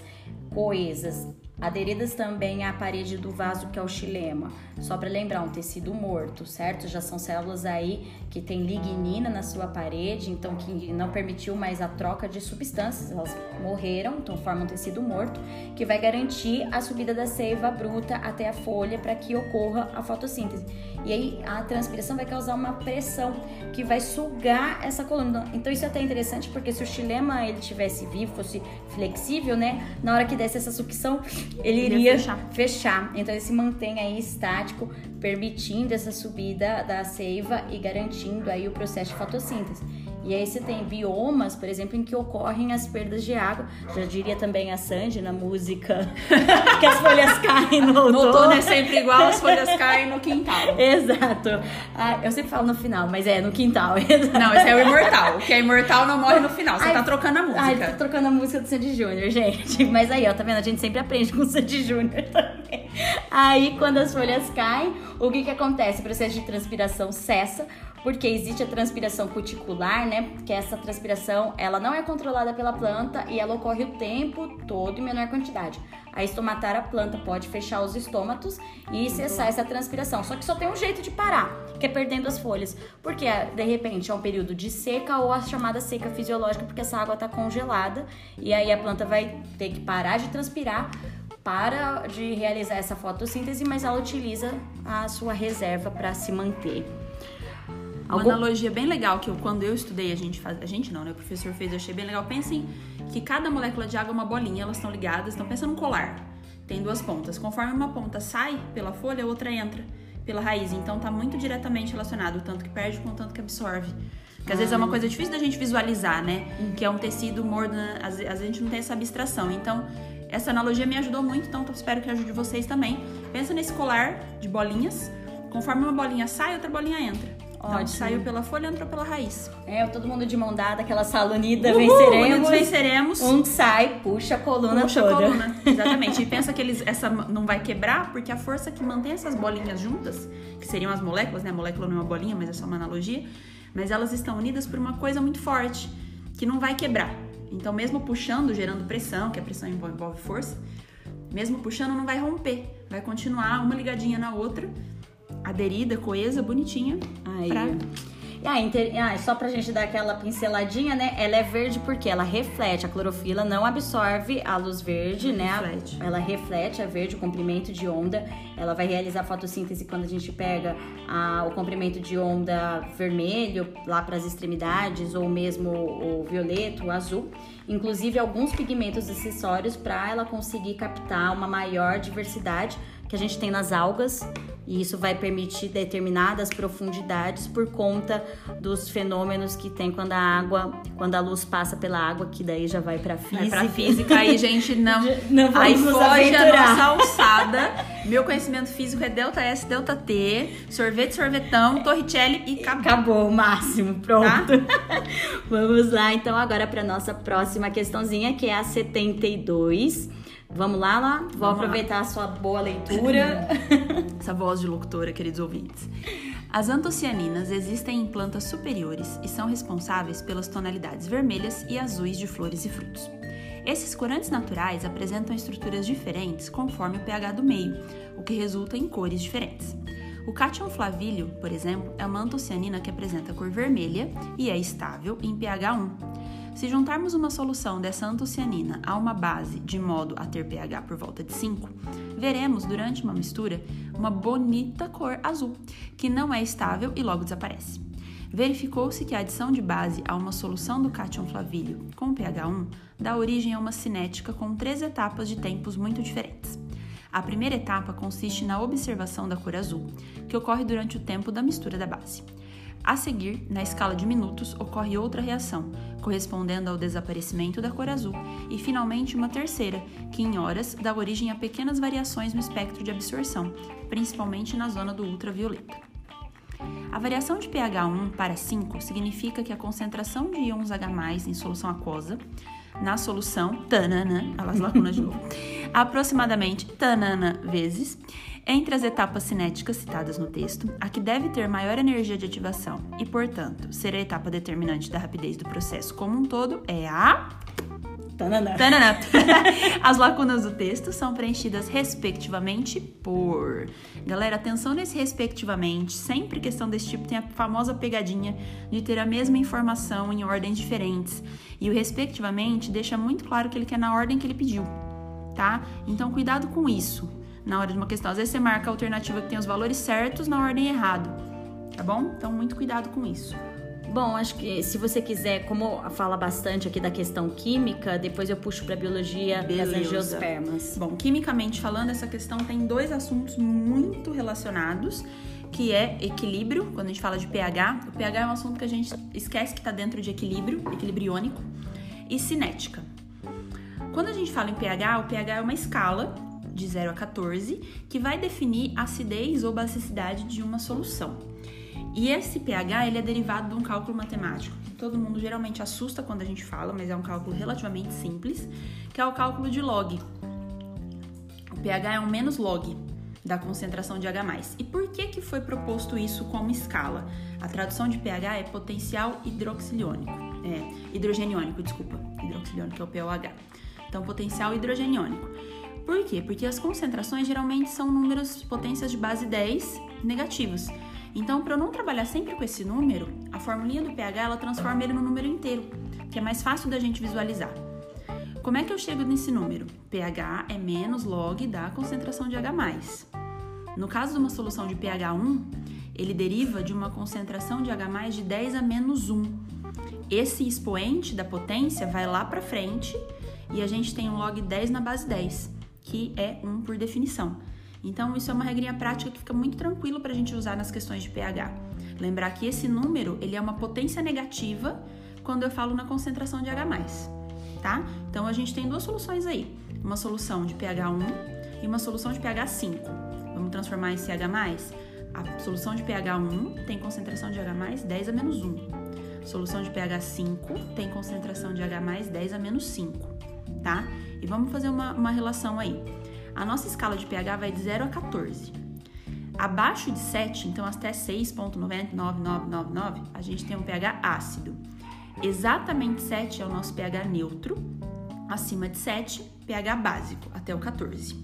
coesas, aderidas também à parede do vaso, que é o xilema. Só para lembrar, um tecido morto, certo? Já são células aí que tem lignina na sua parede, então que não permitiu mais a troca de substâncias, elas morreram, então formam um tecido morto, que vai garantir a subida da seiva bruta até a folha para que ocorra a fotossíntese. E aí a transpiração vai causar uma pressão que vai sugar essa coluna. Então isso é até interessante, porque se o xilema ele tivesse vivo, fosse flexível, né? Na hora que desse essa sucção, ele iria fechar. fechar. Então ele se mantém aí estático, permitindo essa subida da seiva e garantindo aí o processo de fotossíntese. E aí você tem biomas, por exemplo, em que ocorrem as perdas de água. Já diria também a Sandy na música que as folhas caem no outono. No outono é sempre igual, as folhas caem no quintal. Exato. Ah, eu sempre falo no final, mas é no quintal. Exato. Não, esse é o imortal. O que é imortal não morre no final. Você ai, tá trocando a música. Ai, tô trocando a música do Sandy Júnior, gente. Mas aí, ó, tá vendo? A gente sempre aprende com o Sandy Júnior também. Aí, quando as folhas caem, o que que acontece? O processo de transpiração cessa, porque existe a transpiração cuticular, né? Que essa transpiração, ela não é controlada pela planta e ela ocorre o tempo todo em menor quantidade. A estomatar, a planta pode fechar os estômatos e cessar essa transpiração. Só que só tem um jeito de parar, que é perdendo as folhas. Porque, de repente, é um período de seca ou a chamada seca fisiológica, porque essa água está congelada e aí a planta vai ter que parar de transpirar para de realizar essa fotossíntese, mas ela utiliza a sua reserva para se manter. Uma Algum... analogia bem legal que eu, quando eu estudei, a gente faz... A gente não, né? O professor fez, eu achei bem legal. Pensem que cada molécula de água é uma bolinha, elas estão ligadas. Então, pensa num colar. Tem duas pontas. Conforme uma ponta sai pela folha, a outra entra pela raiz. Então, tá muito diretamente relacionado o tanto que perde com o tanto que absorve. Porque, às vezes, é uma coisa difícil da gente visualizar, né? Uhum. Que é um tecido morno, às vezes a gente não tem essa abstração. Então, essa analogia me ajudou muito. Então, espero que ajude vocês também. Pensa nesse colar de bolinhas. Conforme uma bolinha sai, outra bolinha entra. Então, ótimo. Saiu pela folha, entrou pela raiz. É, todo mundo de mão dada, aquela sala unida, uhul, venceremos. venceremos. Um sai, puxa a coluna puxa toda. Puxa a coluna, exatamente. E pensa que eles, essa não vai quebrar, porque a força que mantém essas bolinhas juntas, que seriam as moléculas, né? A molécula não é uma bolinha, mas é só uma analogia. Mas elas estão unidas por uma coisa muito forte, que não vai quebrar. Então, mesmo puxando, gerando pressão, que a pressão envolve força, mesmo puxando não vai romper, vai continuar uma ligadinha na outra, aderida, coesa, bonitinha. Aí. Pra... Ah, inter... ah, só pra gente dar aquela pinceladinha, né? Ela é verde porque ela reflete. A clorofila não absorve a luz verde, né? Reflete. Ela reflete a verde, o comprimento de onda. Ela vai realizar fotossíntese quando a gente pega a... o comprimento de onda vermelho lá pras extremidades, ou mesmo o violeta, o azul. Inclusive alguns pigmentos acessórios pra ela conseguir captar uma maior diversidade que a gente tem nas algas. E isso vai permitir determinadas profundidades por conta dos fenômenos que tem quando a água, quando a luz passa pela água, que daí já vai pra física. Vai pra física, aí gente não, não vamos aí foge a nossa alçada. Meu conhecimento físico é delta S, delta T, sorvete, sorvetão, torricelli e acabou. Acabou, o máximo, pronto. Tá? Vamos lá, então, agora pra nossa próxima questãozinha, que é a setenta e dois. Vamos lá, lá? Vou Vamos aproveitar lá. A sua boa leitura. Essa voz de locutora, queridos ouvintes. As antocianinas existem em plantas superiores e são responsáveis pelas tonalidades vermelhas e azuis de flores e frutos. Esses corantes naturais apresentam estruturas diferentes conforme o pH do meio, o que resulta em cores diferentes. O cátion flavílio, por exemplo, é uma antocianina que apresenta cor vermelha e é estável em pH um. Se juntarmos uma solução dessa antocianina a uma base de modo a ter pH por volta de cinco, veremos durante uma mistura uma bonita cor azul, que não é estável e logo desaparece. Verificou-se que a adição de base a uma solução do cátion flavílio com pH um dá origem a uma cinética com três etapas de tempos muito diferentes. A primeira etapa consiste na observação da cor azul, que ocorre durante o tempo da mistura da base. A seguir, na escala de minutos, ocorre outra reação, correspondendo ao desaparecimento da cor azul, e finalmente uma terceira, que em horas dá origem a pequenas variações no espectro de absorção, principalmente na zona do ultravioleta. A variação de pH um para cinco significa que a concentração de íons H mais, em solução aquosa, na solução, tanana, as lacunas de novo, aproximadamente tanana vezes, entre as etapas cinéticas citadas no texto, a que deve ter maior energia de ativação e, portanto, ser a etapa determinante da rapidez do processo como um todo é a... Tanana. Tanana. As lacunas do texto são preenchidas respectivamente por... Galera, atenção nesse respectivamente. Sempre questão desse tipo tem a famosa pegadinha de ter a mesma informação em ordens diferentes. E o respectivamente deixa muito claro que ele quer na ordem que ele pediu, tá? Então, cuidado com isso na hora de uma questão. Às vezes você marca a alternativa que tem os valores certos na ordem errada, tá bom? Então, muito cuidado com isso. Bom, acho que se você quiser, como fala bastante aqui da questão química, depois eu puxo para biologia das angiospermas. Bom, quimicamente falando, essa questão tem dois assuntos muito relacionados, que é equilíbrio, quando a gente fala de pH. O pH é um assunto que a gente esquece que está dentro de equilíbrio, equilíbrio iônico, e cinética. Quando a gente fala em pH, o pH é uma escala de zero a quatorze, que vai definir a acidez ou basicidade de uma solução. E esse pH, ele é derivado de um cálculo matemático, que todo mundo geralmente assusta quando a gente fala, mas é um cálculo relativamente simples, que é o cálculo de log. O pH é um menos log da concentração de H mais. E por que que foi proposto isso como escala? A tradução de pH é potencial hidroxiliônico, é, hidrogeniônico, desculpa, hidroxiliônico é o P O H. Então, potencial hidrogeniônico. Por quê? Porque as concentrações geralmente são números, potências de base dez negativos. Então, para eu não trabalhar sempre com esse número, a formulinha do pH, ela transforma ele no número inteiro, que é mais fácil da gente visualizar. Como é que eu chego nesse número? pH é menos log da concentração de H mais. No caso de uma solução de pH um, ele deriva de uma concentração de H mais de dez a menos um. Esse expoente da potência vai lá para frente e a gente tem um log dez na base dez, que é um por definição. Então, isso é uma regrinha prática que fica muito tranquilo para a gente usar nas questões de pH. Lembrar que esse número, ele é uma potência negativa quando eu falo na concentração de H mais, tá? Então, a gente tem duas soluções aí. Uma solução de pH um e uma solução de pH cinco. Vamos transformar em C H mais? A solução de pH um tem concentração de H mais dez a menos um. A solução de pH cinco tem concentração de H mais dez a menos cinco, tá? E vamos fazer uma, uma relação aí. A nossa escala de pH vai de zero a quatorze. Abaixo de sete, então até seis vírgula nove nove nove nove nove, a gente tem um pH ácido. Exatamente sete é o nosso pH neutro, acima de sete, pH básico, até o quatorze,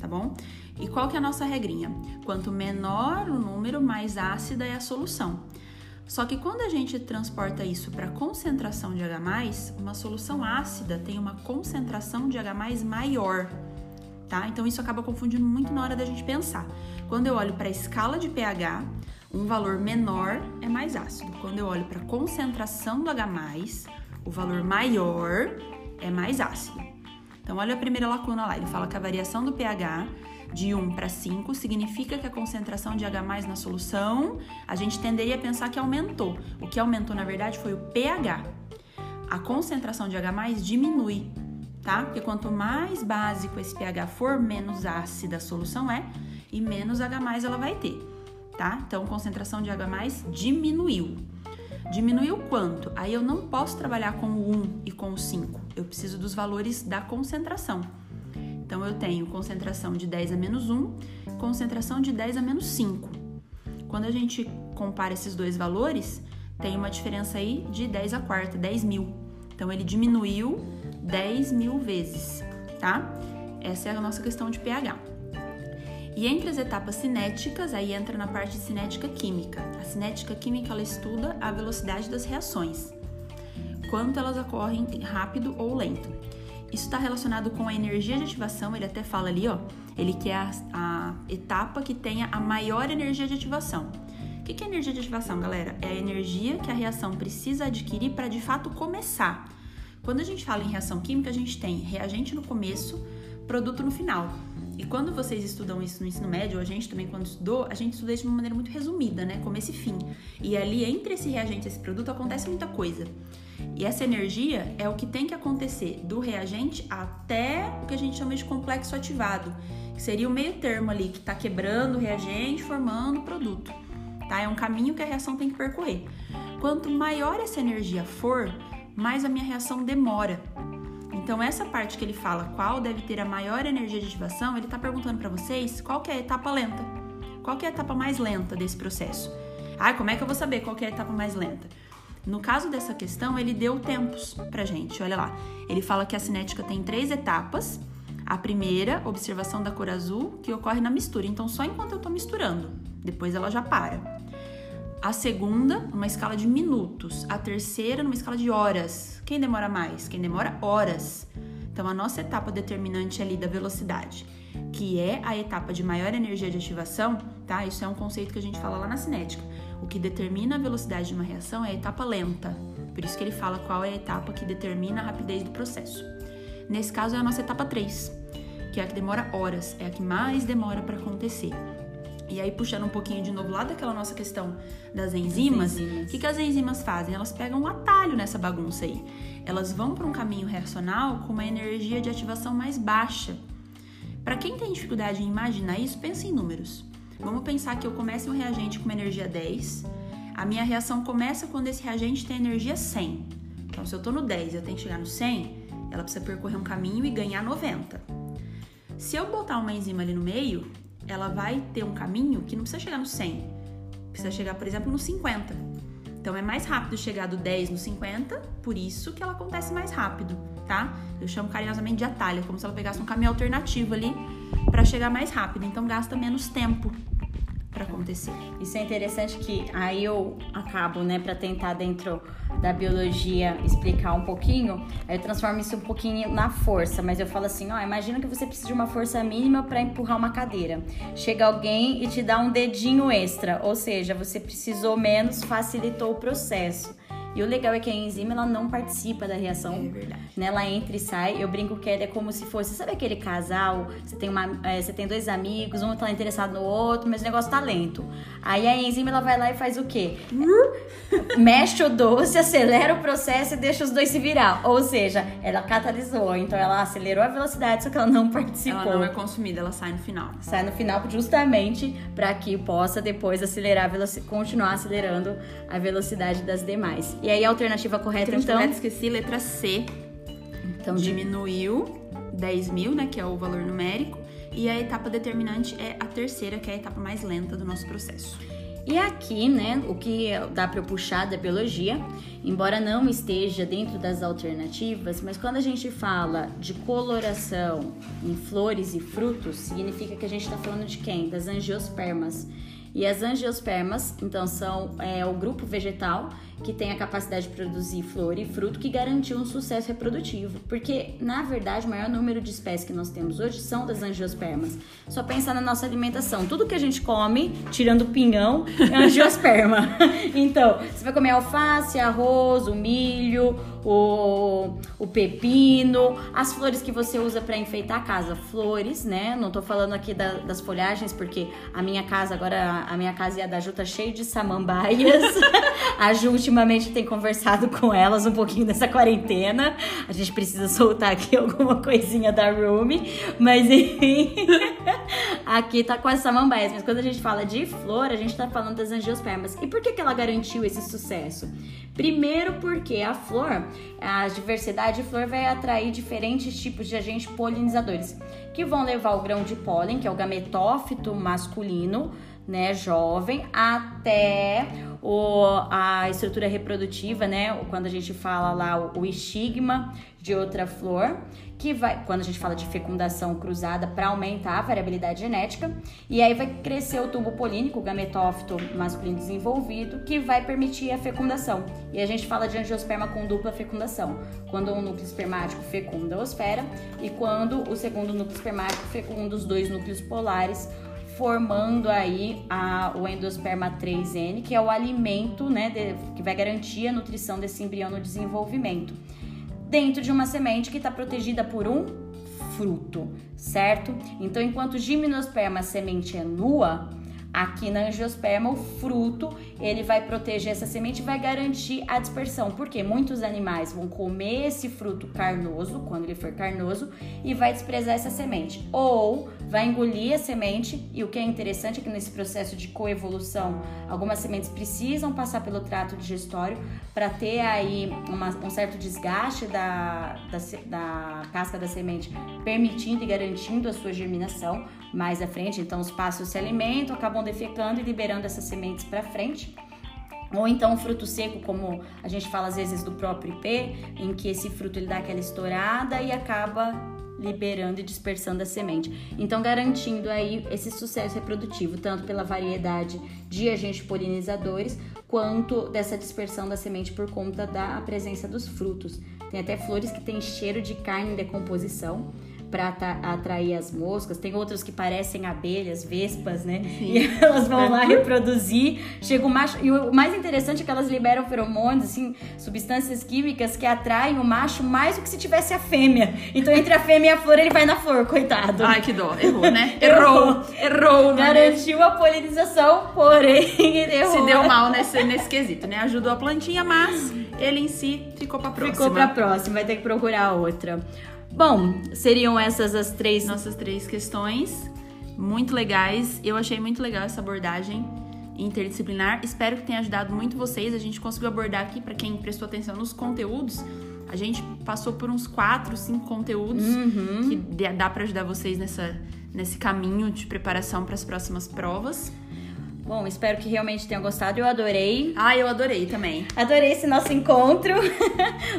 tá bom? E qual que é a nossa regrinha? Quanto menor o número, mais ácida é a solução. Só que quando a gente transporta isso para concentração de H mais, uma solução ácida tem uma concentração de H mais maior, tá? Então isso acaba confundindo muito na hora da gente pensar. Quando eu olho para a escala de pH, um valor menor é mais ácido. Quando eu olho para a concentração do H mais, o valor maior é mais ácido. Então olha a primeira lacuna lá, ele fala que a variação do pH de um para cinco significa que a concentração de H mais na solução, a gente tenderia a pensar que aumentou. O que aumentou na verdade foi o pH. A concentração de H mais diminui, tá? Porque quanto mais básico esse pH for, menos ácida a solução é e menos H mais ela vai ter, tá? Então concentração de H mais diminuiu. Diminuiu quanto? Aí eu não posso trabalhar com o um e com o cinco. Eu preciso dos valores da concentração. Então, eu tenho concentração de dez a menos um, concentração de dez a menos cinco. Quando a gente compara esses dois valores, tem uma diferença aí de dez a quarta, dez mil. Então, ele diminuiu dez mil vezes, tá? Essa é a nossa questão de pH. E entre as etapas cinéticas, aí entra na parte de cinética química. A cinética química, ela estuda a velocidade das reações, quanto elas ocorrem rápido ou lento. Isso está relacionado com a energia de ativação, ele até fala ali, ó, ele quer a, a etapa que tenha a maior energia de ativação. O que, que é energia de ativação, galera? É a energia que a reação precisa adquirir para, de fato, começar. Quando a gente fala em reação química, a gente tem reagente no começo, produto no final. E quando vocês estudam isso no ensino médio, ou a gente também quando estudou, a gente estuda isso de uma maneira muito resumida, né? Começo e fim. E ali, entre esse reagente e esse produto, acontece muita coisa. E essa energia é o que tem que acontecer do reagente até o que a gente chama de complexo ativado, que seria o meio termo ali, que está quebrando o reagente, formando o produto, tá? É um caminho que a reação tem que percorrer. Quanto maior essa energia for, mais a minha reação demora. Então, essa parte que ele fala qual deve ter a maior energia de ativação, ele está perguntando para vocês qual que é a etapa lenta, qual que é a etapa mais lenta desse processo. Ah, como é que eu vou saber qual que é a etapa mais lenta? No caso dessa questão, ele deu tempos pra gente, olha lá. Ele fala que a cinética tem três etapas. A primeira, observação da cor azul, que ocorre na mistura. Então, só enquanto eu tô misturando. Depois ela já para. A segunda, uma escala de minutos. A terceira, numa escala de horas. Quem demora mais? Quem demora horas. Então, a nossa etapa determinante ali da velocidade, que é a etapa de maior energia de ativação, tá? Isso é um conceito que a gente fala lá na cinética. O que determina a velocidade de uma reação é a etapa lenta. Por isso que ele fala qual é a etapa que determina a rapidez do processo. Nesse caso é a nossa etapa três, que é a que demora horas, é a que mais demora para acontecer. E aí, puxando um pouquinho de novo lá daquela nossa questão das enzimas, o que, que as enzimas fazem? Elas pegam um atalho nessa bagunça aí. Elas vão para um caminho reacional com uma energia de ativação mais baixa. Para quem tem dificuldade em imaginar isso, pensa em números. Vamos pensar que eu começo um reagente com uma energia dez. A minha reação começa quando esse reagente tem energia cem. Então, se eu estou no dez e eu tenho que chegar no cem, ela precisa percorrer um caminho e ganhar noventa. Se eu botar uma enzima ali no meio, ela vai ter um caminho que não precisa chegar no cem. Precisa chegar, por exemplo, no cinquenta. Então, é mais rápido chegar do dez no cinquenta, por isso que ela acontece mais rápido, tá? Eu chamo carinhosamente de atalho, como se ela pegasse um caminho alternativo ali para chegar mais rápido. Então, gasta menos tempo para acontecer. Isso é interessante que aí eu acabo, né, para tentar dentro da biologia explicar um pouquinho, eu transformo isso um pouquinho na força, mas eu falo assim, ó, imagina que você precisa de uma força mínima para empurrar uma cadeira. Chega alguém e te dá um dedinho extra, ou seja, você precisou menos, facilitou o processo. E o legal é que a enzima ela não participa da reação, é verdade, né? Ela entra e sai. Eu brinco que ela é como se fosse, sabe aquele casal? Você tem, uma, é, você tem dois amigos, um tá interessado no outro, mas o negócio tá lento. Aí a enzima ela vai lá e faz o quê? Mexe o doce, acelera o processo e deixa os dois se virar. Ou seja, ela catalisou, então ela acelerou a velocidade, só que ela não participou. Ela não é consumida, ela sai no final. Sai no final justamente para que possa depois acelerar, a veloc... continuar acelerando a velocidade das demais. E aí a alternativa correta, então... Correta, esqueci, letra C. Então, diminuiu dez mil, né, que é o valor numérico. E a etapa determinante é a terceira, que é a etapa mais lenta do nosso processo. E aqui, né, o que dá para eu puxar da biologia, embora não esteja dentro das alternativas, mas quando a gente fala de coloração em flores e frutos, significa que a gente está falando de quem? Das angiospermas. E as angiospermas, então, são é, o grupo vegetal que tem a capacidade de produzir flor e fruto que garantiu um sucesso reprodutivo. Porque, na verdade, o maior número de espécies que nós temos hoje são das angiospermas. Só pensar na nossa alimentação. Tudo que a gente come, tirando o pinhão, é angiosperma. Então, você vai comer alface, arroz, o milho, o, o pepino, as flores que você usa para enfeitar a casa. Flores, né? Não tô falando aqui da, das folhagens, porque a minha casa agora... A minha casa e a da Ju tá cheia de samambaias. A Ju ultimamente tem conversado com elas um pouquinho nessa quarentena. A gente precisa soltar aqui alguma coisinha da Rumi. Mas enfim, aqui tá com as samambaias. Mas quando a gente fala de flor, a gente tá falando das angiospermas. E por que que ela garantiu esse sucesso? Primeiro porque a flor, a diversidade de flor vai atrair diferentes tipos de agentes polinizadores, que vão levar o grão de pólen, que é o gametófito masculino, né, jovem, até o, a estrutura reprodutiva, né, quando a gente fala lá o, o estigma de outra flor, que vai, quando a gente fala de fecundação cruzada, para aumentar a variabilidade genética, e aí vai crescer o tubo polínico, o gametófito masculino desenvolvido, que vai permitir a fecundação. E a gente fala de angiosperma com dupla fecundação, quando um núcleo espermático fecunda a oosfera, e quando o segundo núcleo espermático fecunda os dois núcleos polares, formando aí a, o endosperma três N, que é o alimento, né, de, que vai garantir a nutrição desse embrião no desenvolvimento, dentro de uma semente que está protegida por um fruto, certo? Então, enquanto o gimnosperma, a semente é nua, aqui na angiosperma, o fruto, ele vai proteger essa semente e vai garantir a dispersão, porque muitos animais vão comer esse fruto carnoso, quando ele for carnoso, e vai desprezar essa semente, ou vai engolir a semente. E o que é interessante é que nesse processo de coevolução, algumas sementes precisam passar pelo trato digestório para ter aí uma, um certo desgaste da, da, da casca da semente, permitindo e garantindo a sua germinação mais à frente. Então, os pássaros se alimentam, acabam defecando e liberando essas sementes para frente. Ou então fruto seco, como a gente fala às vezes do próprio ipê, em que esse fruto ele dá aquela estourada e acaba liberando e dispersando a semente. Então, garantindo aí esse sucesso reprodutivo, tanto pela variedade de agentes polinizadores, quanto dessa dispersão da semente por conta da presença dos frutos. Tem até flores que têm cheiro de carne em decomposição, para atrair as moscas. Tem outras que parecem abelhas, vespas, né? Sim. E elas vão lá reproduzir. Chega o macho... E o mais interessante é que elas liberam feromônios, assim, substâncias químicas que atraem o macho mais do que se tivesse a fêmea. Então, entre a fêmea e a flor, ele vai na flor, coitado. Ai, que dó. Errou, né? Errou. Errou, né? Garantiu a polinização, porém, errou. Se deu mal nesse, nesse quesito, né? Ajudou a plantinha, mas ele em si ficou pra próxima. Ficou pra próxima. Vai ter que procurar outra. Bom, seriam essas as três nossas três questões, muito legais. Eu achei muito legal essa abordagem interdisciplinar. Espero que tenha ajudado muito vocês. A gente conseguiu abordar aqui, para quem prestou atenção nos conteúdos, a gente passou por uns quatro, cinco conteúdos, uhum, que dá para ajudar vocês nessa, nesse caminho de preparação para as próximas provas. Bom, espero que realmente tenham gostado. Eu adorei. Ah, eu adorei também. Adorei esse nosso encontro.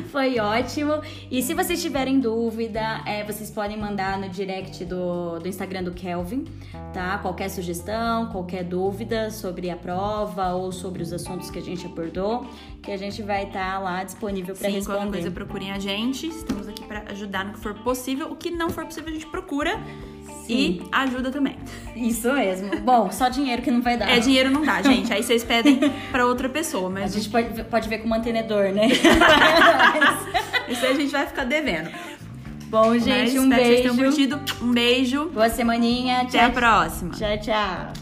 Foi ótimo. E se vocês tiverem dúvida, é, vocês podem mandar no direct do, do Instagram do Kelvin, tá? Qualquer sugestão, qualquer dúvida sobre a prova ou sobre os assuntos que a gente abordou, que a gente vai estar tá lá disponível para responder. Sim, qualquer coisa procurem a gente. Estamos aqui para ajudar no que for possível. O que não for possível, a gente procura. Sim. E ajuda também. Isso mesmo. Bom, só dinheiro que não vai dar. É, dinheiro não dá, gente. Aí vocês pedem pra outra pessoa. Mas a gente pode, pode ver com o mantenedor, né? Mas... isso aí a gente vai ficar devendo. Bom, gente, mas um beijo. Espero que vocês tenham curtido. Um beijo. Boa semaninha. Até tchau, a próxima. Tchau, tchau.